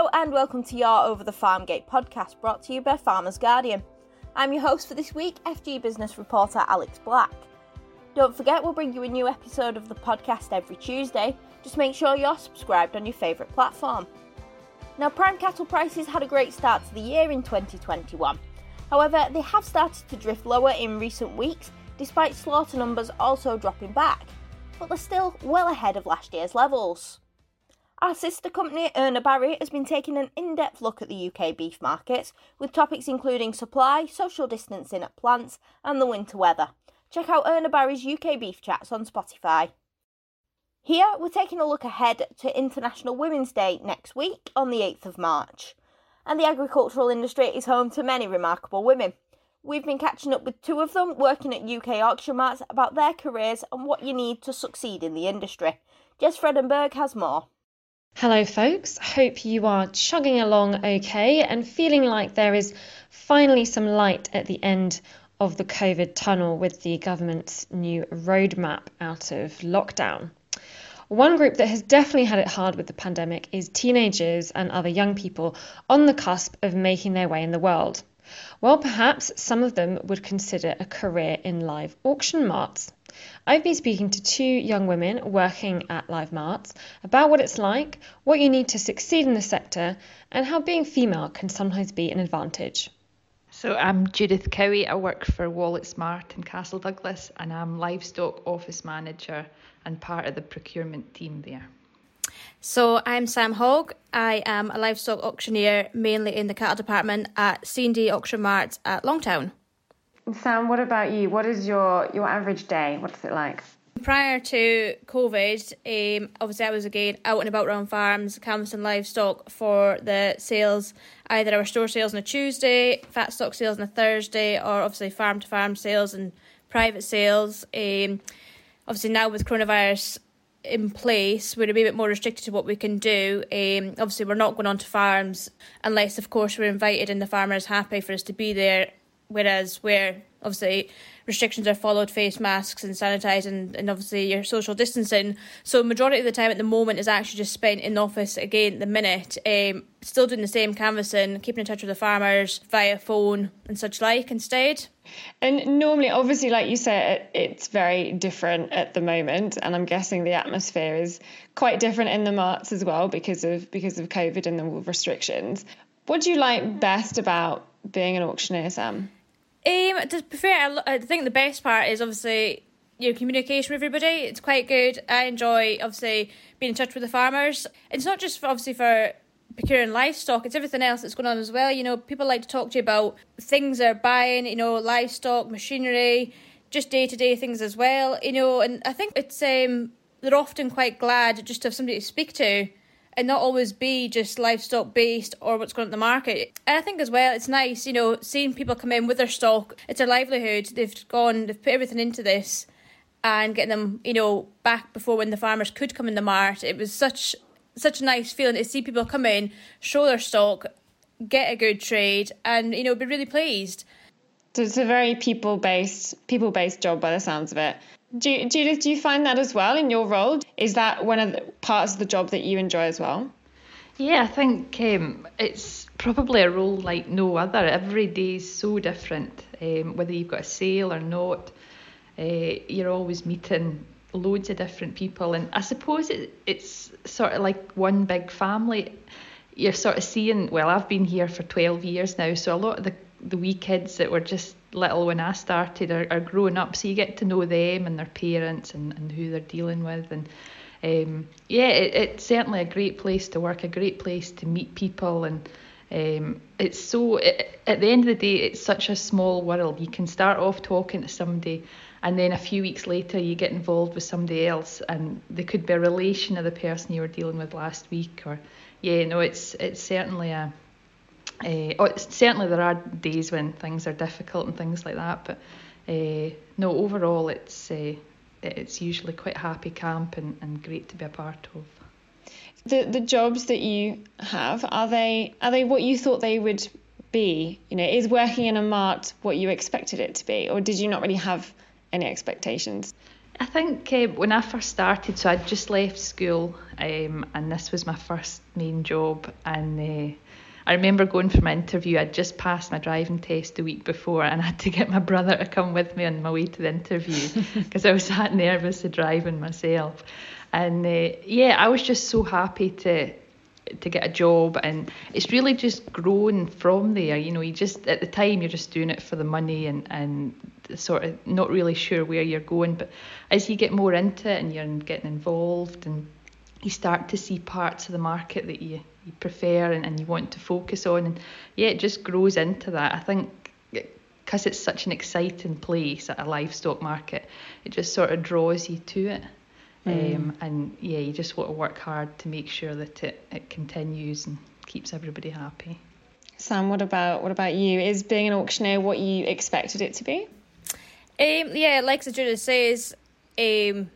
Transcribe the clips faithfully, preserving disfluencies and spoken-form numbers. Hello and welcome to your Over the Farm Gate podcast, brought to you by Farmer's Guardian. I'm your host for this week, F G Business Reporter Alex Black. Don't forget, we'll bring you a new episode of the podcast every Tuesday. Just make sure you're subscribed on your favourite platform. Now, prime cattle prices had a great start to the year in twenty twenty-one. However, they have started to drift lower in recent weeks, despite slaughter numbers also dropping back. But they're still well ahead of last year's levels. Our sister company, Erna Barry, has been taking an in-depth look at the U K beef markets, with topics including supply, social distancing at plants and the winter weather. Check out Erna Barry's U K Beef Chats on Spotify. Here, we're taking a look ahead to International Women's Day next week on the eighth of March. And the agricultural industry is home to many remarkable women. We've been catching up with two of them working at U K Auction Marts about their careers and what you need to succeed in the industry. Jess Fredenberg has more. Hello folks, hope you are chugging along okay and feeling like there is finally some light at the end of the COVID tunnel with the government's new roadmap out of lockdown. One group that has definitely had it hard with the pandemic is teenagers and other young people on the cusp of making their way in the world. Well, perhaps some of them would consider a career in live auction marts. I've been speaking to two young women working at live marts about what it's like, what you need to succeed in the sector, and how being female can sometimes be an advantage. So I'm Judith Cowie. I work for Wallet Smart in Castle Douglas, and I'm livestock office manager and part of the procurement team there. So I'm Sam Hogg. I am a livestock auctioneer, mainly in the cattle department at C and D Auction Marts at Longtown. Sam, what about you? What is your, your average day? What's it like? Prior to COVID, um, obviously I was again out and about around farms, canvassing livestock for the sales, either our store sales on a Tuesday, fat stock sales on a Thursday, or obviously farm to farm sales and private sales. Um, obviously now with coronavirus in place, we're a bit more restricted to what we can do. Um, obviously we're not going on to farms unless of course we're invited and the farmer is happy for us to be there. Whereas where, obviously, restrictions are followed, face masks and sanitising and, and obviously your social distancing. So majority of the time at the moment is actually just spent in the office again at the minute, um, still doing the same canvassing, keeping in touch with the farmers via phone and such like instead. And normally, obviously, like you said, it's very different at the moment. And I'm guessing the atmosphere is quite different in the marts as well because of because of COVID and the restrictions. What do you like best about being an auctioneer, Sam? Um, to be fair, I think the best part is obviously your communication with everybody. It's quite good. I enjoy obviously being in touch with the farmers. It's not just for, obviously for procuring livestock, it's everything else that's going on as well. You know, people like to talk to you about things they're buying, you know, livestock, machinery, just day-to-day things as well, you know. And I think it's um, they're often quite glad just to have somebody to speak to and not always be just livestock based or what's going on in the market. And I think as well, it's nice, you know, seeing people come in with their stock. It's their livelihood. They've gone, they've put everything into this, and getting them, you know, back before when the farmers could come in the mart. It was such such a nice feeling to see people come in, show their stock, get a good trade, and, you know, be really pleased. So it's a very people-based, people-based job by the sounds of it. Judith, do, do you find that as well in your role? Is that one of the parts of the job that you enjoy as well? Yeah, I think um, it's probably a role like no other. Every day is so different, um, whether you've got a sale or not. Uh, you're always meeting loads of different people. And I suppose it, it's sort of like one big family. You're sort of seeing, well, I've been here for twelve years now, so a lot of the the wee kids that were just little when I started are, are growing up, so you get to know them and their parents and, and who they're dealing with. And um, yeah, it, it's certainly a great place to work, a great place to meet people. And um, it's so, it, at the end of the day, it's such a small world. You can start off talking to somebody, and then a few weeks later you get involved with somebody else, and they could be a relation of the person you were dealing with last week. Or yeah, no, it's it's certainly a Uh, oh, certainly there are days when things are difficult and things like that, but uh, no, overall it's uh, it's usually quite a happy camp and, and great to be a part of. The the jobs that you have, are they are they what you thought they would be? You know, is working in a mart what you expected it to be, or did you not really have any expectations? I think uh, when I first started, so I'd just left school, um, and this was my first main job, and uh, I remember going for my interview. I'd just passed my driving test the week before, and I had to get my brother to come with me on my way to the interview because I was that nervous of driving myself. And uh, yeah, I was just so happy to to get a job, and it's really just grown from there. You know, you just, at the time, you're just doing it for the money and and sort of not really sure where you're going. But as you get more into it and you're getting involved, and you start to see parts of the market that you, you prefer and, and you want to focus on, and yeah, it just grows into that. I think because it's such an exciting place, a livestock market, it just sort of draws you to it. Mm. Um, and yeah, you just want to work hard to make sure that it, it continues and keeps everybody happy. Sam, what about what about you? Is being an auctioneer what you expected it to be? Um, yeah, like Sajuna says, um,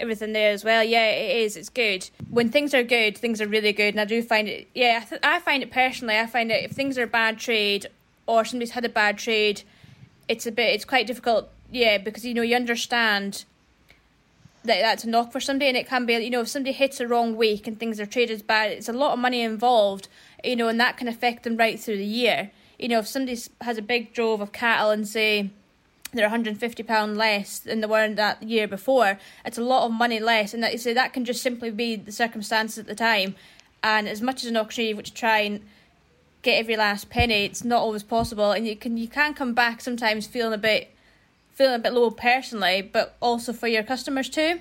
everything there as well. Yeah, it is. It's good. When things are good, things are really good. And I do find it, yeah, I, th- I find it personally, I find that if things are a bad trade or somebody's had a bad trade, it's a bit, it's quite difficult. Yeah, because, you know, you understand that that's a knock for somebody, and it can be, you know, if somebody hits a wrong week and things are traded bad, it's a lot of money involved, you know, and that can affect them right through the year. You know, if somebody has a big drove of cattle and say they're one hundred fifty pounds less than they were that year before, it's a lot of money less, and that, you say, that can just simply be the circumstances at the time. And as much as an auctioneer, you want to try and get every last penny, it's not always possible, and you can you can come back sometimes feeling a bit feeling a bit low personally, but also for your customers too.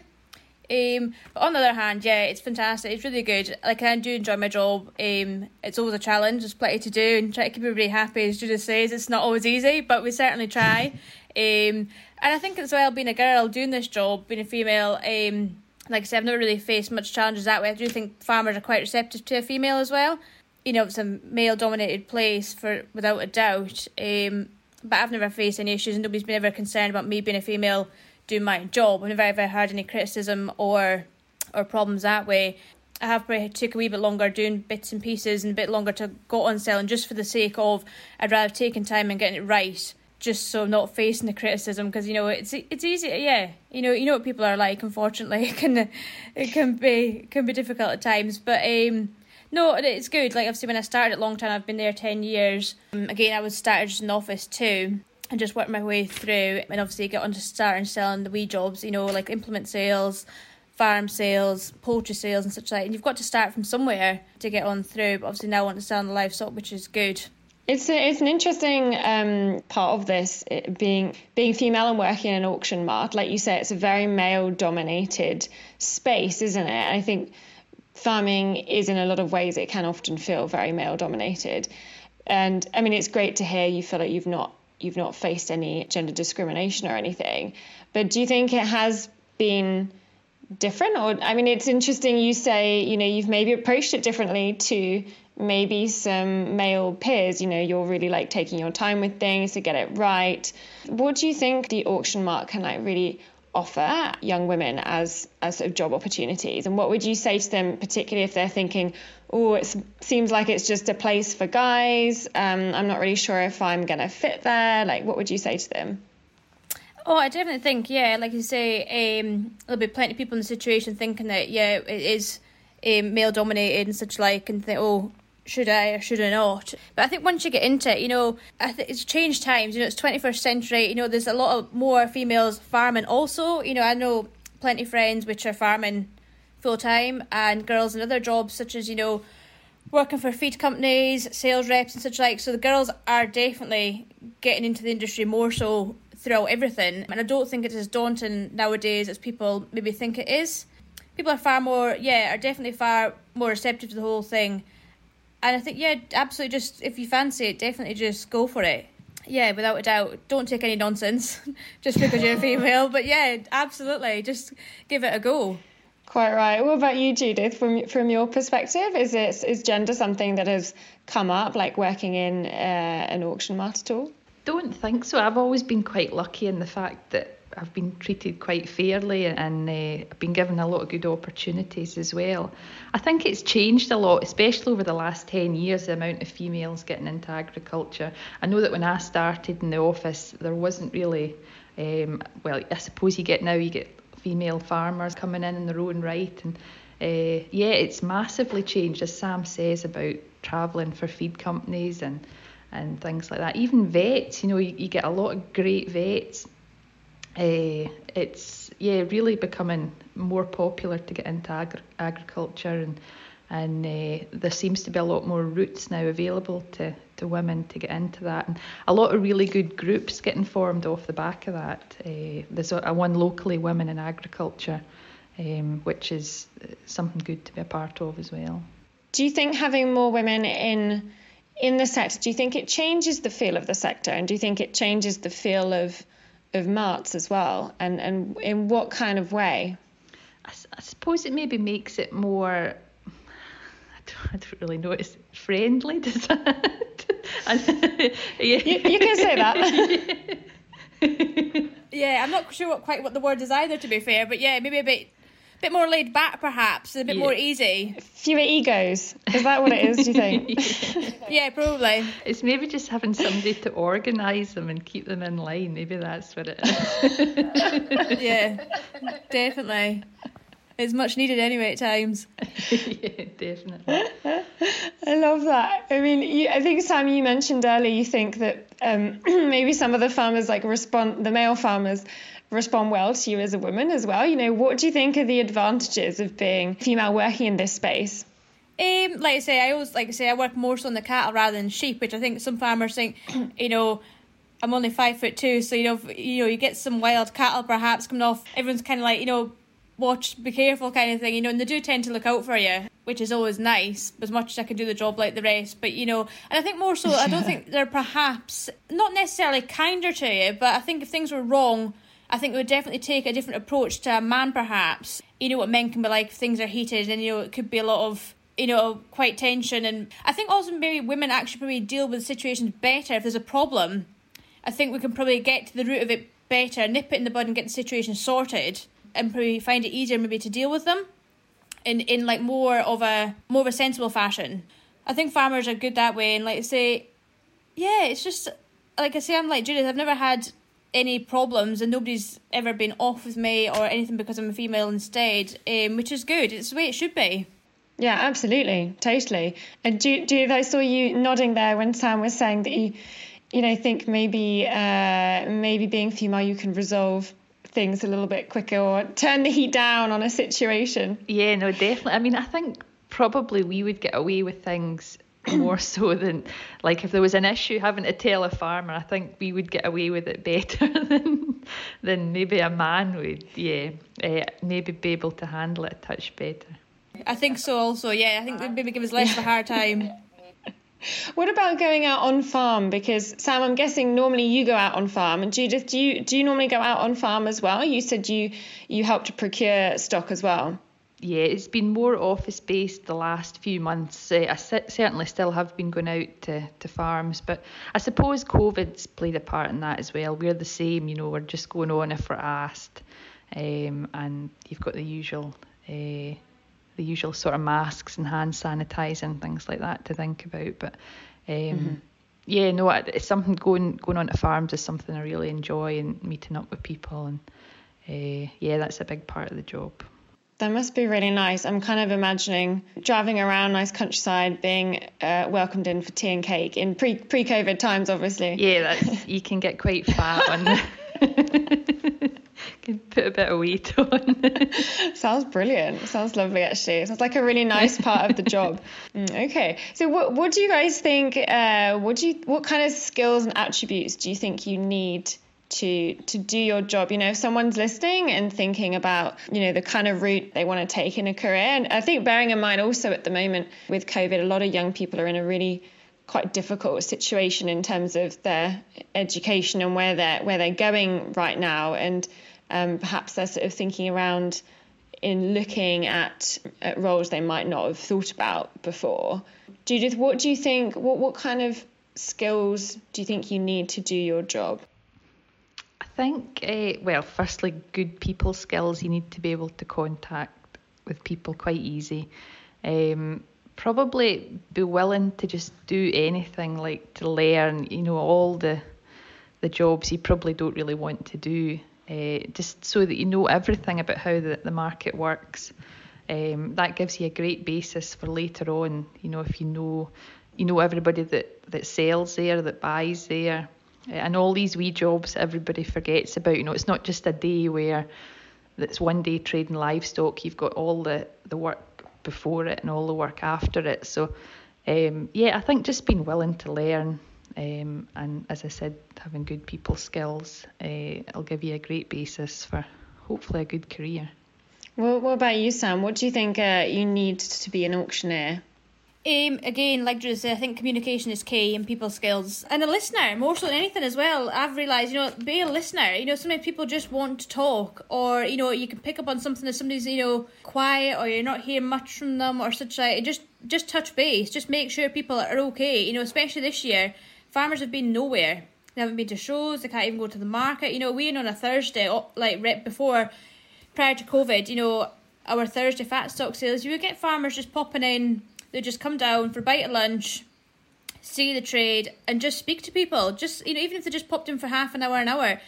Um, but on the other hand, yeah, it's fantastic. It's really good. Like, I do enjoy my job. Um, it's always a challenge. There's plenty to do, and try to keep everybody happy, as Judith says. It's not always easy, but we certainly try. um, and I think as well, being a girl, doing this job, being a female, um, like I said, I've never really faced much challenges that way. I do think farmers are quite receptive to a female as well. You know, it's a male-dominated place, for without a doubt. Um, But I've never faced any issues, and nobody's been ever concerned about me being a female doing my job. I've never ever had any criticism or or problems that way. I have probably took a wee bit longer doing bits and pieces, and a bit longer to go on selling, just for the sake of, I'd rather have taken time and getting it right, just so I'm not facing the criticism, because, you know, it's it's easy. Yeah, you know you know what people are like. Unfortunately, it can it can be can be difficult at times, but um. No, it's good. Like, obviously, when I started at Long Town, I've been there ten years. Um, again, I was started just in office too, and just worked my way through, and obviously got on to starting selling the wee jobs, you know, like implement sales, farm sales, poultry sales and such like. And you've got to start from somewhere to get on through, but obviously now I want to sell on the livestock, which is good. It's a, it's an interesting um, part of this, it being being female and working in an auction mart. Like you say, it's a very male-dominated space, isn't it? I think farming is, in a lot of ways, it can often feel very male dominated. And I mean, it's great to hear you feel like you've not you've not faced any gender discrimination or anything. But do you think it has been different? Or, I mean, it's interesting you say, you know, you've maybe approached it differently to maybe some male peers. You know, you're really like taking your time with things to get it right. What do you think the auction mart can like really offer young women as as sort of job opportunities, and what would you say to them, particularly if they're thinking, oh, it seems like it's just a place for guys, um I'm not really sure if I'm gonna fit there? Like, what would you say to them? Oh, I definitely think, yeah, like you say, um there'll be plenty of people in the situation thinking that, yeah, it is um, male dominated and such like, and think, oh, should I or should I not? But I think once you get into it, you know, I think it's changed times. You know, it's twenty-first century. You know, there's a lot of more females farming also. You know, I know plenty of friends which are farming full time, and girls in other jobs such as, you know, working for feed companies, sales reps and such like. So the girls are definitely getting into the industry more so throughout everything. And I don't think it's as daunting nowadays as people maybe think it is. People are far more, yeah, are definitely far more receptive to the whole thing. And I think, yeah, absolutely, just if you fancy it, definitely just go for it. Yeah, without a doubt. Don't take any nonsense just because you're a female. But yeah, absolutely, just give it a go. Quite right. What about you, Judith? From from your perspective, is it is gender something that has come up, like working in uh, an auction mart at all? Don't think so. I've always been quite lucky in the fact that I've been treated quite fairly, and uh, I've been given a lot of good opportunities as well. I think it's changed a lot, especially over the last ten years, the amount of females getting into agriculture. I know that when I started in the office, there wasn't really, um, well, I suppose you get now, you get female farmers coming in in their own right. And uh, yeah, it's massively changed, as Sam says, about travelling for feed companies and, and things like that. Even vets, you know, you, you get a lot of great vets. Uh, it's yeah really becoming more popular to get into agri- agriculture and and uh, there seems to be a lot more routes now available to, to women to get into that, and a lot of really good groups getting formed off the back of that. Uh, there's a, a one locally, Women in Agriculture, um, which is something good to be a part of as well. Do you think having more women in in the sector, do you think it changes the feel of the sector, and do you think it changes the feel of of marts as well, and and in what kind of way? I, I suppose it maybe makes it more, I don't, I don't really know, it's friendly, does that? Yeah. you, you can say that. Yeah. Yeah, I'm not sure what, quite what the word is either, to be fair, but yeah, maybe a bit bit more laid back perhaps, a bit yeah. more easy. Fewer egos, is that what it is, do you think? Yeah. Yeah, probably. It's maybe just having somebody to organise them and keep them in line, maybe that's what it is. Yeah, definitely. It's much needed anyway at times. Yeah, definitely. I love that. I mean, you, I think, Sam, you mentioned earlier you think that um, maybe some of the farmers, like respond, the male farmers, respond well to you as a woman as well. You know, what do you think are the advantages of being female working in this space? Um, like I say, I always like I say I work more so on the cattle rather than sheep, which I think some farmers think, you know, I'm only five foot two, so you know, if, you know, you get some wild cattle perhaps coming off. Everyone's kind of like, you know, watch, be careful, kind of thing, you know, and they do tend to look out for you, which is always nice, as much as I can do the job like the rest. But, you know, and I think more so, I don't think they're perhaps not necessarily kinder to you, but I think if things were wrong, I think it would definitely take a different approach to a man, perhaps. You know what men can be like if things are heated, and, you know, it could be a lot of, you know, quite tension. And I think also maybe women actually probably deal with situations better. If there's a problem, I think we can probably get to the root of it better, nip it in the bud and get the situation sorted, and probably find it easier maybe to deal with them in, in like more of a more of a sensible fashion. I think farmers are good that way. And like I say, yeah, it's just, like I say, I'm like Judith, I've never had any problems, and nobody's ever been off with me or anything because I'm a female instead, um, which is good. It's the way it should be. Yeah, absolutely, totally. And do do I saw you nodding there when Sam was saying that you, you know, think maybe uh, maybe being female you can resolve things a little bit quicker or turn the heat down on a situation. Yeah, no, definitely. I mean, I think probably we would get away with things more so than, like, if there was an issue having to tell a farmer, I think we would get away with it better than than maybe a man would. Yeah, uh, maybe be able to handle it a touch better. I think so also, yeah. I think they'd maybe give us less of a hard time. What about going out on farm? Because, Sam, I'm guessing normally you go out on farm. And Judith, do you do you normally go out on farm as well? You said you, you help to procure stock as well. Yeah, it's been more office-based the last few months. Uh, I c- certainly still have been going out to, to farms, but I suppose COVID's played a part in that as well. We're the same, you know, we're just going on if we're asked, um, and you've got the usual uh, the usual sort of masks and hand sanitizer and things like that to think about. But um, mm-hmm. yeah, no, it's something going going on to farms is something I really enjoy, and meeting up with people, and uh, yeah, that's a big part of the job. That must be really nice. I'm kind of imagining driving around nice countryside, being uh, welcomed in for tea and cake in pre pre-COVID times, obviously. Yeah, that's, you can get quite fat on that. Can put a bit of weight on. Sounds brilliant. Sounds lovely, actually. It sounds like a really nice part of the job. Mm, okay. So what what do you guys think, uh, what do you, what kind of skills and attributes do you think you need to to do your job? You know, if someone's listening and thinking about, you know, the kind of route they want to take in a career, and I think bearing in mind also at the moment with COVID, a lot of young people are in a really quite difficult situation in terms of their education and where they're where they're going right now, and um, perhaps they're sort of thinking around in looking at, at roles they might not have thought about before. Judith, what do you think, what what kind of skills do you think you need to do your job? I think, uh, well, firstly, good people skills. You need to be able to contact with people quite easy. Um, probably be willing to just do anything, like to learn, you know, all the the jobs you probably don't really want to do. uh, just so that you know everything about how the, the market works. Um, that gives you a great basis for later on, you know, if you know you know everybody that, that sells there, that buys there. And all these wee jobs everybody forgets about. You know, it's not just a day where it's one day trading livestock. You've got all the, the work before it and all the work after it. So, um, yeah, I think just being willing to learn um, and, as I said, having good people skills uh, will give you a great basis for hopefully a good career. Well, what about you, Sam? What do you think uh, you need to be an auctioneer? Um, again, like Drew said, I think communication is key and people skills. And a listener, more so than anything as well. I've realised, you know, be a listener. You know, sometimes people just want to talk, or, you know, you can pick up on something that somebody's, you know, quiet, or you're not hearing much from them or such like. Just, just touch base. Just make sure people are okay. You know, especially this year, farmers have been nowhere. They haven't been to shows. They can't even go to the market. You know, we in on a Thursday, like right before, prior to COVID, you know, our Thursday fat stock sales, you would get farmers just popping in. They just come down for a bite of lunch, see the trade, and just speak to people. Just, you know, even if they just popped in for half an hour, an hour,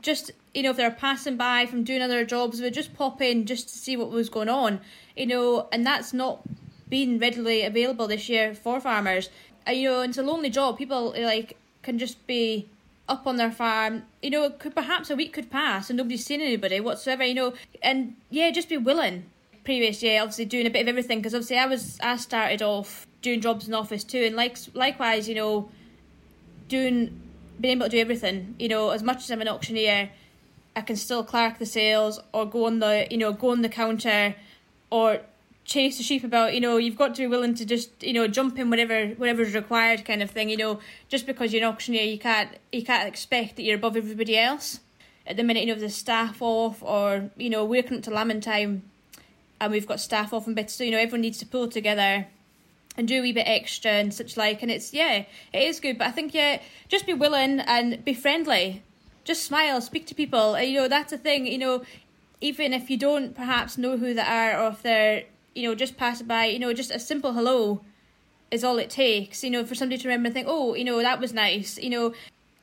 just, you know, if they're passing by from doing other jobs, they would just pop in just to see what was going on, you know, and that's not been readily available this year for farmers. Uh, you know, it's a lonely job. People, like, can just be up on their farm, you know, it could perhaps a week could pass and nobody's seen anybody whatsoever, you know, and yeah, just be willing. Previous year, obviously doing a bit of everything, because obviously I was I started off doing jobs in the office too, and like likewise, you know, doing being able to do everything, you know, as much as I'm an auctioneer, I can still clerk the sales or go on the you know go on the counter or chase the sheep about. You know, you've got to be willing to just you know jump in whatever whatever's required, kind of thing. You know, just because you're an auctioneer, you can't you can't expect that you're above everybody else. At the minute, you know, if there's staff off, or you know, we're coming to lambing time. And we've got staff off and bits, so you know everyone needs to pull together and do a wee bit extra and such like. And it's yeah, it is good, but I think yeah, just be willing and be friendly. Just smile, speak to people. You know that's a thing. You know, even if you don't perhaps know who they are, or if they're you know just passing by, you know just a simple hello is all it takes. You know, for somebody to remember and think, oh, you know that was nice. You know.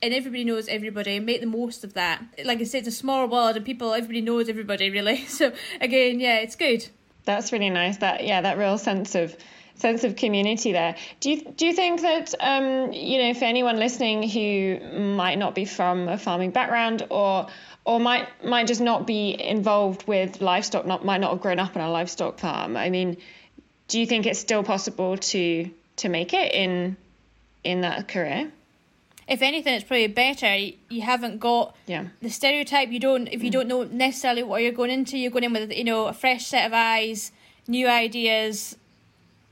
And everybody knows everybody. Make the most of that. Like I said, it's a small world, and people, everybody knows everybody, really. So again, yeah, it's good. That's really nice. That yeah, that real sense of sense of community there. Do you do you think that um, you know, for anyone listening who might not be from a farming background, or or might might just not be involved with livestock, not might not have grown up on a livestock farm? I mean, do you think it's still possible to to make it in in that career? If anything, it's probably better. You haven't got yeah. the stereotype. You don't, if you don't know necessarily what you're going into, you're going in with, you know, a fresh set of eyes, new ideas.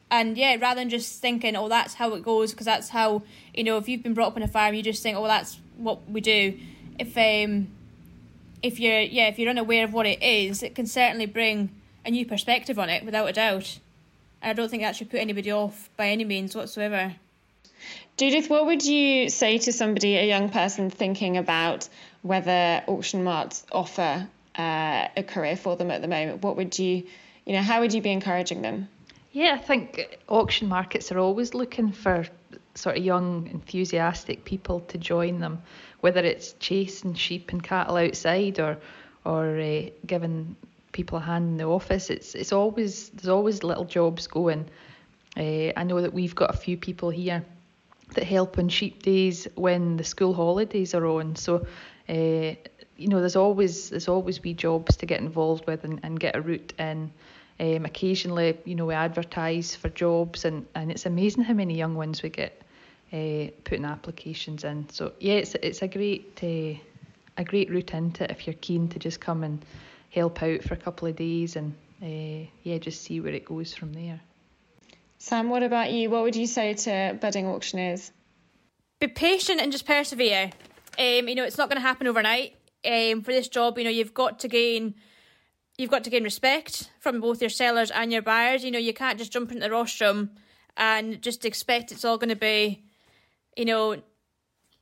And yeah, rather than just thinking, oh, that's how it goes, because that's how, you know, if you've been brought up on a farm, you just think, oh, that's what we do. If, um, if you're, yeah, if you're unaware of what it is, it can certainly bring a new perspective on it, without a doubt. And I don't think that should put anybody off by any means whatsoever. Judith, what would you say to somebody, a young person thinking about whether auction marts offer uh, a career for them at the moment? What would you, you know, how would you be encouraging them? Yeah, I think auction markets are always looking for sort of young, enthusiastic people to join them, whether it's chasing sheep and cattle outside or or uh, giving people a hand in the office. It's it's always there's always little jobs going. Uh, I know that we've got a few people here that help on sheep days when the school holidays are on. So, uh, you know, there's always there's always wee jobs to get involved with and, and get a route in. Um, occasionally, you know, we advertise for jobs, and, and it's amazing how many young ones we get uh, putting applications in. So yeah, it's it's a great uh, a great route into it if you're keen to just come and help out for a couple of days and uh, yeah, just see where it goes from there. Sam, what about you? What would you say to budding auctioneers? Be patient and just persevere. Um, you know, it's not going to happen overnight. Um, for this job, you know, you've got to gain, you've got to gain respect from both your sellers and your buyers. You know, you can't just jump into the rostrum and just expect it's all going to be, you know,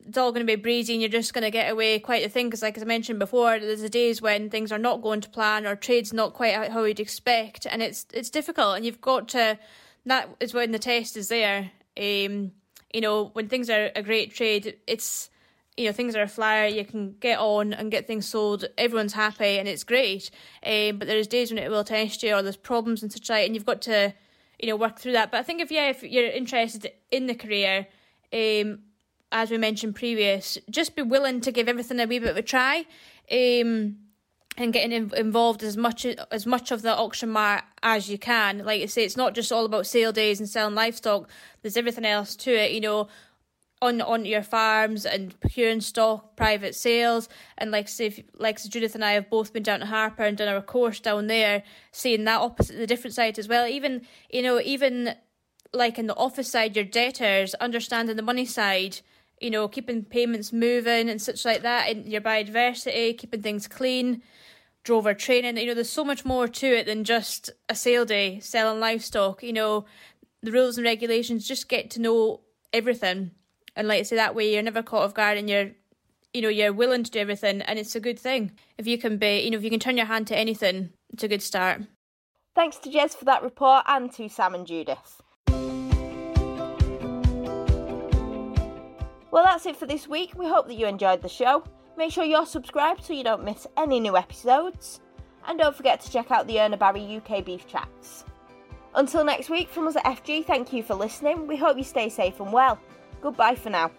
it's all going to be breezy and you're just going to get away quite the thing. Because, like I mentioned before, there's the days when things are not going to plan or trade's not quite how you'd expect, and it's it's difficult. And you've got to. That is when the test is there. Um, you know, when things are a great trade, it's you know, things are a flyer, you can get on and get things sold, everyone's happy and it's great. Um, but there's days when it will test you, or there's problems and such like, and you've got to, you know, work through that. But I think if, yeah, if you're interested in the career, um, as we mentioned previous, just be willing to give everything a wee bit of a try, um, and getting in- involved as much as much of the auction mart as you can. Like I say, it's not just all about sale days and selling livestock. There's everything else to it, you know, on onto your farms and procuring stock, private sales, and like say, if, like say Judith and I have both been down to Harper and done our course down there, seeing that opposite, the different side as well. Even, you know, even like in the office side, your debtors, understanding the money side, you know, keeping payments moving and such like that, and your biodiversity, keeping things clean, drover training. You know, there's so much more to it than just a sale day, selling livestock. You know, the rules and regulations, just get to know everything. And like I say, that way you're never caught off guard, and you're, you know, you're willing to do everything, and it's a good thing. If you can be, you know, if you can turn your hand to anything, it's a good start. Thanks to Jez for that report, and to Sam and Judith. Well, that's it for this week. We hope that you enjoyed the show. Make sure you're subscribed so you don't miss any new episodes. And don't forget to check out the Erna Barry U K Beef Chats. Until next week, from us at F G, thank you for listening. We hope you stay safe and well. Goodbye for now.